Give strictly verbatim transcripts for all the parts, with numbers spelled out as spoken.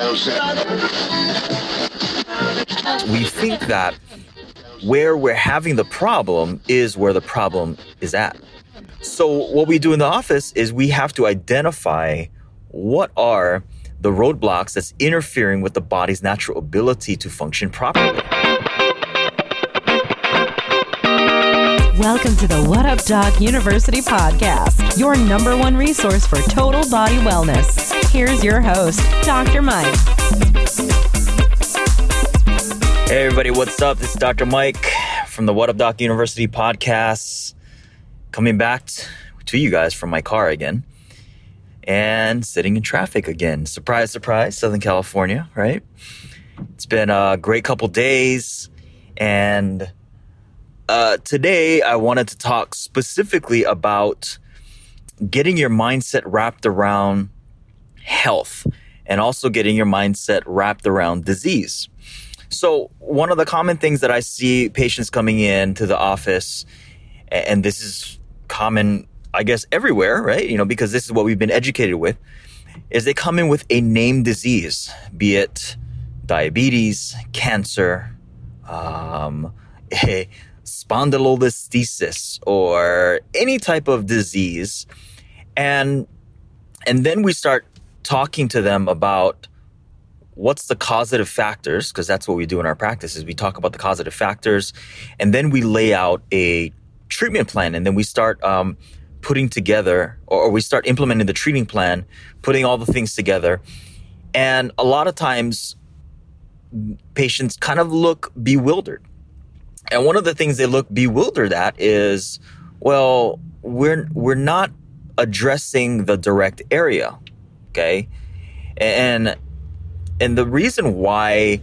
We think that where we're having the problem is where the problem is at. So what we do in the office is we have to identify what are the roadblocks that's interfering with the body's natural ability to function properly. Welcome to the What Up Doc University podcast, your number one resource for total body wellness. Here's your host, Doctor Mike. Hey everybody, what's up? This is Doctor Mike from the What Up Doc University podcast, coming back to you guys from my car again and sitting in traffic again. Surprise, surprise, Southern California, right? It's been a great couple days, and Uh, today, I wanted to talk specifically about getting your mindset wrapped around health and also getting your mindset wrapped around disease. So one of the common things that I see patients coming in to the office, and this is common, I guess, everywhere, right? You know, because this is what we've been educated with, is they come in with a named disease, be it diabetes, cancer, um, a spondylolisthesis, or any type of disease. And and then we start talking to them about what's the causative factors, because that's what we do in our practice, is we talk about the causative factors, and then we lay out a treatment plan, and then we start um, putting together, or, or we start implementing the treating plan, putting all the things together. And a lot of times, patients kind of look bewildered. And one of the things they look bewildered at is, well, we're we're not addressing the direct area, okay? And and the reason why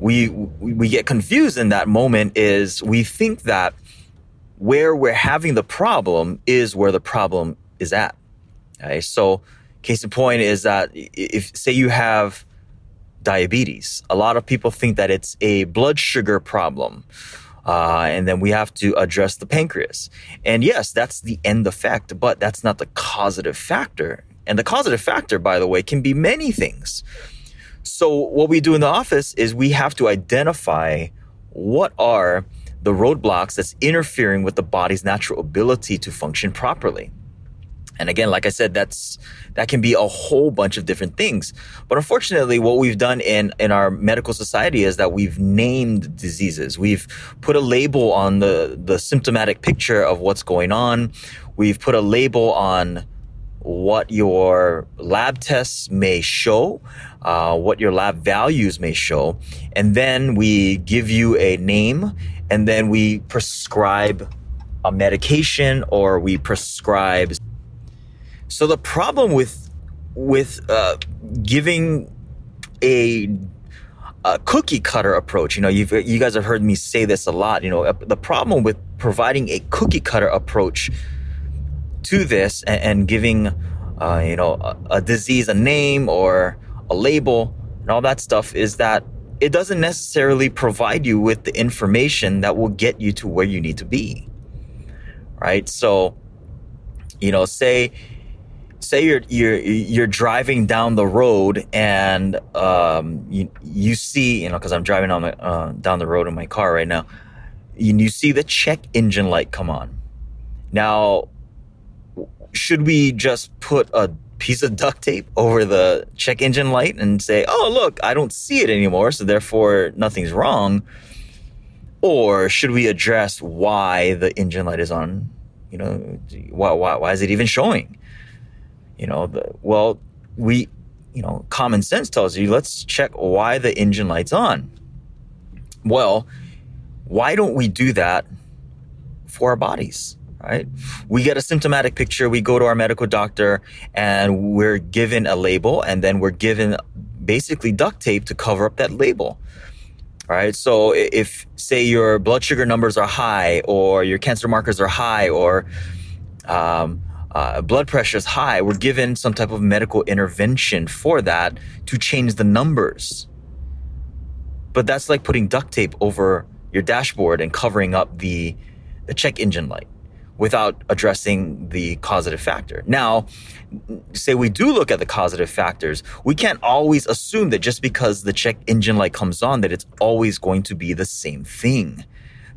we we get confused in that moment is we think that where we're having the problem is where the problem is at. Okay? So case in point is that if, say, you have diabetes, a lot of people think that it's a blood sugar problem. Uh, and then we have to address the pancreas. And yes, that's the end effect, but that's not the causative factor. And the causative factor, by the way, can be many things. So what we do in the office is we have to identify what are the roadblocks that's interfering with the body's natural ability to function properly. And again, like I said, that's that can be a whole bunch of different things. But unfortunately, what we've done in, in our medical society is that we've named diseases. We've put a label on the, the symptomatic picture of what's going on. We've put a label on what your lab tests may show, uh, what your lab values may show. And then we give you a name, and then we prescribe a medication, or we prescribe... So the problem with with uh, giving a, a cookie cutter approach, you know, you've, you guys have heard me say this a lot. You know, the problem with providing a cookie cutter approach to this and, and giving, uh, you know, a, a disease a name or a label and all that stuff is that it doesn't necessarily provide you with the information that will get you to where you need to be, right? So, you know, say. Say you're you're you're driving down the road and um, you you see, you know, because I'm driving on the, uh, down the road in my car right now, and you see the check engine light come on. Now, should we just put a piece of duct tape over the check engine light and say, "Oh, look, I don't see it anymore, so therefore nothing's wrong," or should we address why the engine light is on? You know, why why why is it even showing? You know, the, well, we, you know, common sense tells you, let's check why the engine light's on. Well, why don't we do that for our bodies, right? We get a symptomatic picture, we go to our medical doctor, and we're given a label, and then we're given basically duct tape to cover up that label, right? So if, say, your blood sugar numbers are high, or your cancer markers are high, or, um, Uh, blood pressure is high, we're given some type of medical intervention for that to change the numbers. But that's like putting duct tape over your dashboard and covering up the, the check engine light. without addressing the causative factor. Now, say we do look at the causative factors, we can't always assume that just because the check engine light comes on that it's always going to be the same thing.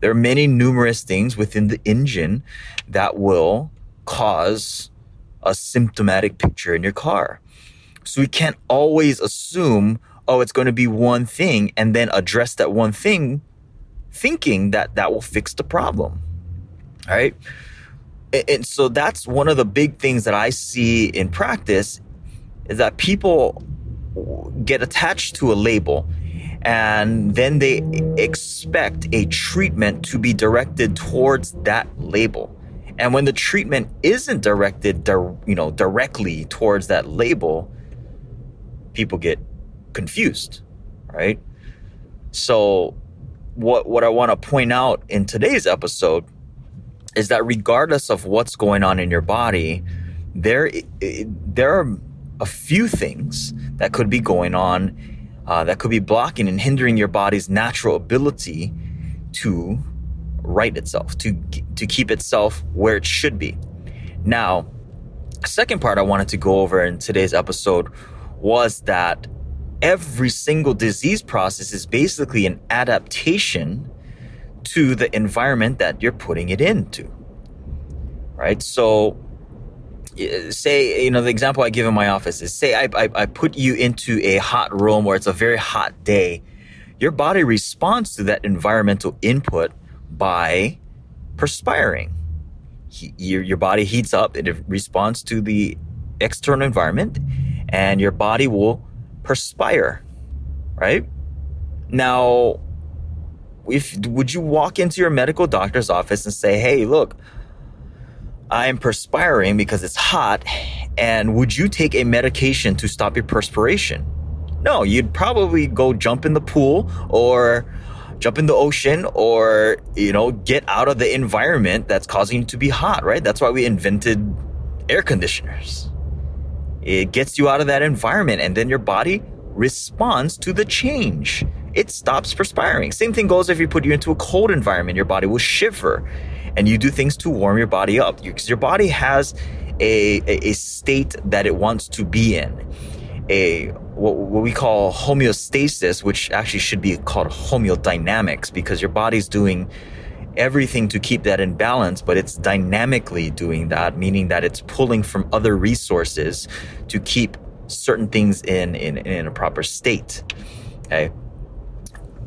There are many numerous things within the engine that will cause a symptomatic picture in your car. So we can't always assume, oh, it's going to be one thing, and then address that one thing thinking that that will fix the problem. All right. And so that's one of the big things that I see in practice is that people get attached to a label and then they expect a treatment to be directed towards that label. And when the treatment isn't directed, you know, directly towards that label, people get confused, right? So what, what I want to point out in today's episode is that regardless of what's going on in your body, there, there are a few things that could be going on uh, that could be blocking and hindering your body's natural ability to right itself, to, to keep itself where it should be. Now, the second part I wanted to go over in today's episode was that every single disease process is basically an adaptation to the environment that you're putting it into, right? So say, you know, the example I give in my office is say I, I, I put you into a hot room where it's a very hot day. Your body responds to that environmental input by perspiring. He, your, your body heats up, it responds to the external environment, and your body will perspire, right? Now, If, would you walk into your medical doctor's office and say, hey, look, I'm perspiring because it's hot, and would you take a medication to stop your perspiration? No, you'd probably go jump in the pool or jump in the ocean or, you know, get out of the environment that's causing you to be hot, right? That's why we invented air conditioners. It gets you out of that environment, and then your body responds to the change. It stops perspiring. Same thing goes if you put you into a cold environment. Your body will shiver, and you do things to warm your body up. You, 'cause your body has a, a, a state that it wants to be in, a what, what we call homeostasis, which actually should be called homeodynamics, because your body's doing everything to keep that in balance, but it's dynamically doing that, meaning that it's pulling from other resources to keep certain things in, in, in a proper state, okay?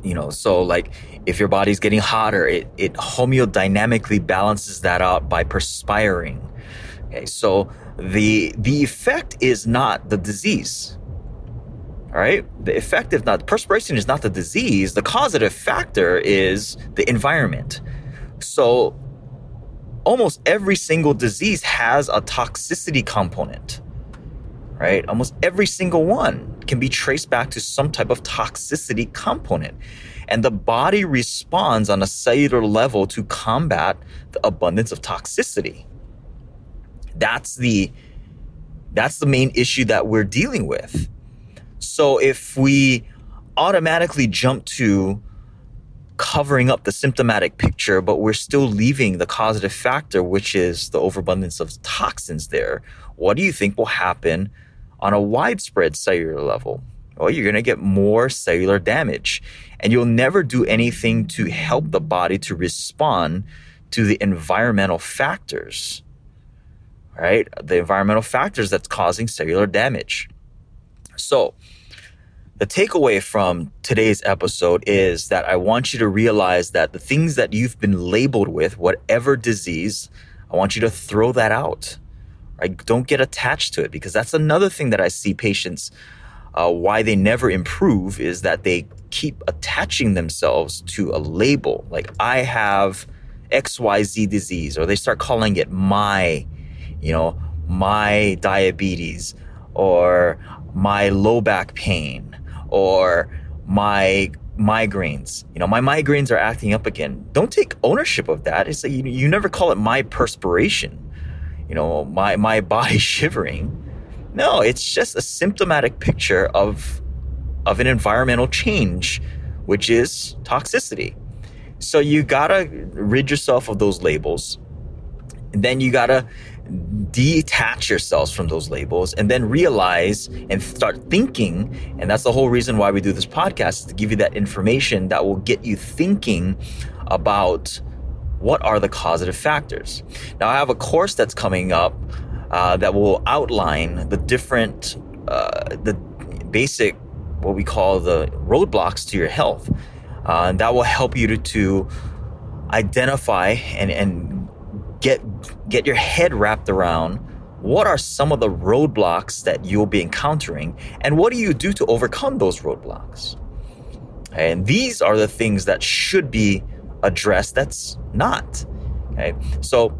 You know, so like if your body's getting hotter, it, it homeodynamically balances that out by perspiring. Okay, so the the effect is not the disease. All right, the effect is not perspiration is not the disease. The causative factor is the environment. So almost every single disease has a toxicity component, right? Almost every single one can be traced back to some type of toxicity component. And the body responds on a cellular level to combat the abundance of toxicity. That's the, that's the main issue that we're dealing with. So if we automatically jump to covering up the symptomatic picture, but we're still leaving the causative factor, which is the overabundance of toxins there, what do you think will happen on a widespread cellular level? Well, you're gonna get more cellular damage, and you'll never do anything to help the body to respond to the environmental factors, right? The environmental factors that's causing cellular damage. So the takeaway from today's episode is that I want you to realize that the things that you've been labeled with, whatever disease, I want you to throw that out. I don't get attached to it, because that's another thing that I see patients, uh, why they never improve is that they keep attaching themselves to a label. Like, I have X Y Z disease, or they start calling it my, you know, my diabetes, or my low back pain, or my migraines. You know, my migraines are acting up again. Don't take ownership of that. It's like you, you never call it my perspiration. You know, my, my body shivering. No, it's just a symptomatic picture of, of an environmental change, which is toxicity. So you gotta rid yourself of those labels then you gotta detach yourselves from those labels and then realize and start thinking. And that's the whole reason why we do this podcast, is to give you that information that will get you thinking about what are the causative factors. Now, I have a course that's coming up uh, that will outline the different, uh, the basic, what we call the roadblocks to your health. Uh, and that will help you to, to identify and, and get get your head wrapped around what are some of the roadblocks that you'll be encountering, and what do you do to overcome those roadblocks. And these are the things that should be addressed that's not. Okay, so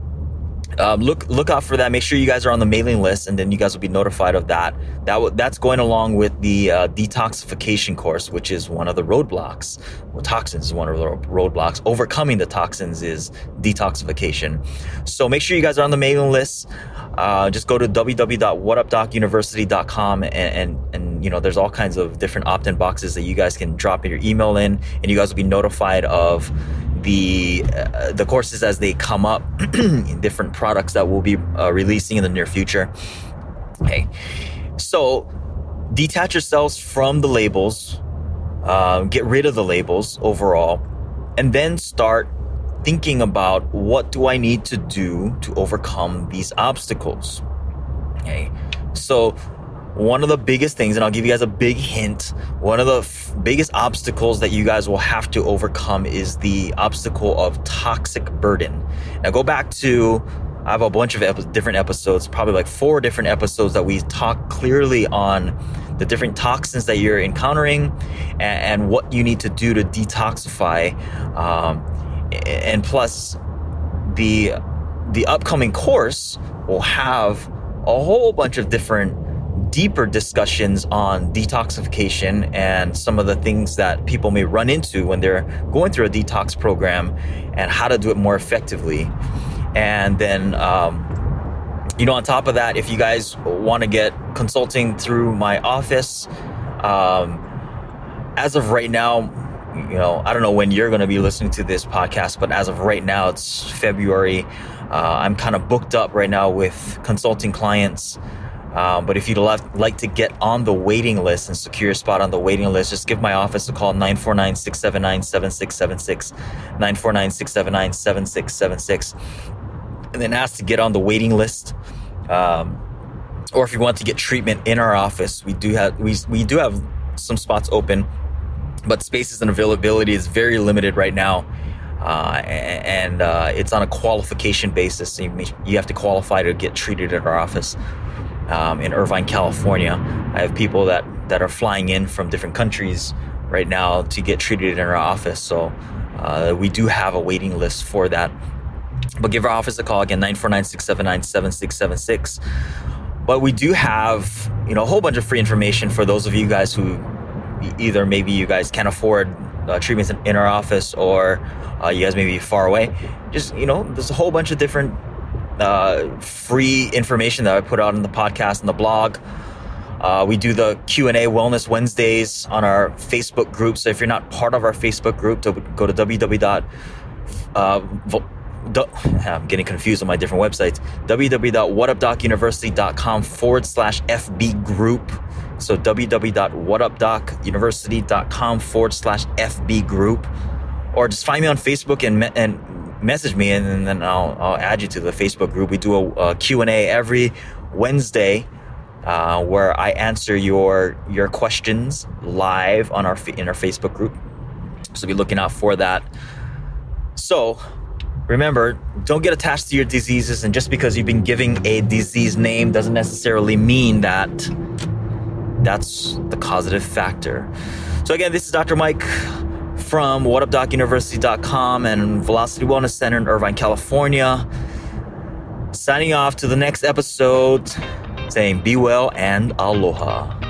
um, look look out for that. Make sure you guys are on the mailing list, and then you guys will be notified of that. That w- that's going along with the uh, detoxification course, which is one of the roadblocks. Well, toxins is one of the roadblocks. Overcoming the toxins is detoxification. So make sure you guys are on the mailing list. Uh, just go to w w w dot what up doc university dot com and, and and you know, there's all kinds of different opt-in boxes that you guys can drop your email in, and you guys will be notified of the uh, the courses as they come up, different products that we'll be uh, releasing in the near future. Okay, so detach yourselves from the labels, uh, get rid of the labels overall, and then start thinking about, what do I need to do to overcome these obstacles? Okay, so one of the biggest things, and I'll give you guys a big hint, one of the f- biggest obstacles that you guys will have to overcome is the obstacle of toxic burden. Now, go back to, I have a bunch of ep- different episodes, probably like four different episodes that we talk clearly on the different toxins that you're encountering and, and what you need to do to detoxify. Um, and plus, the the upcoming course will have a whole bunch of different deeper discussions on detoxification and some of the things that people may run into when they're going through a detox program and how to do it more effectively. And then, um, you know, on top of that, if you guys want to get consulting through my office, um, as of right now, you know, I don't know when you're going to be listening to this podcast, but as of right now, it's February. Uh, I'm kind of booked up right now with consulting clients. Um, but if you'd love, like to get on the waiting list and secure your spot on the waiting list, just give my office a call, nine four nine, six seven nine, seven six seven six, nine four nine, six seven nine, seven six seven six, and then ask to get on the waiting list. Um, or if you want to get treatment in our office, we do have we we do have some spots open, but spaces and availability is very limited right now. Uh, and uh, it's on a qualification basis, so you, may, you have to qualify to get treated at our office. Um, in Irvine, California, I have people that, that are flying in from different countries right now to get treated in our office. So uh, we do have a waiting list for that. But give our office a call again, nine four nine, six seven nine, seven six seven six. But we do have, you know, a whole bunch of free information for those of you guys who either maybe you guys can't afford uh, treatments in, in our office, or uh, you guys may be far away. Just, you know, there's a whole bunch of different Uh, free information that I put out in the podcast and the blog. Uh, we do the Q and A Wellness Wednesdays on our Facebook group. So if you're not part of our Facebook group, to go to www. Uh, vo- do- I'm getting confused on my different websites. www.whatupdocuniversity.com forward slash FB group. So www.whatupdocuniversity.com forward slash FB group. Or just find me on Facebook and and. message me, and then I'll, I'll add you to the Facebook group. We do a, a Q and A every Wednesday uh, where I answer your your questions live on our in our Facebook group. So be looking out for that. So remember, don't get attached to your diseases, and just because you've been giving a disease name doesn't necessarily mean that that's the causative factor. So again, this is Doctor Mike from what up doc university dot com and Velocity Wellness Center in Irvine, California, signing off to the next episode, saying be well and aloha.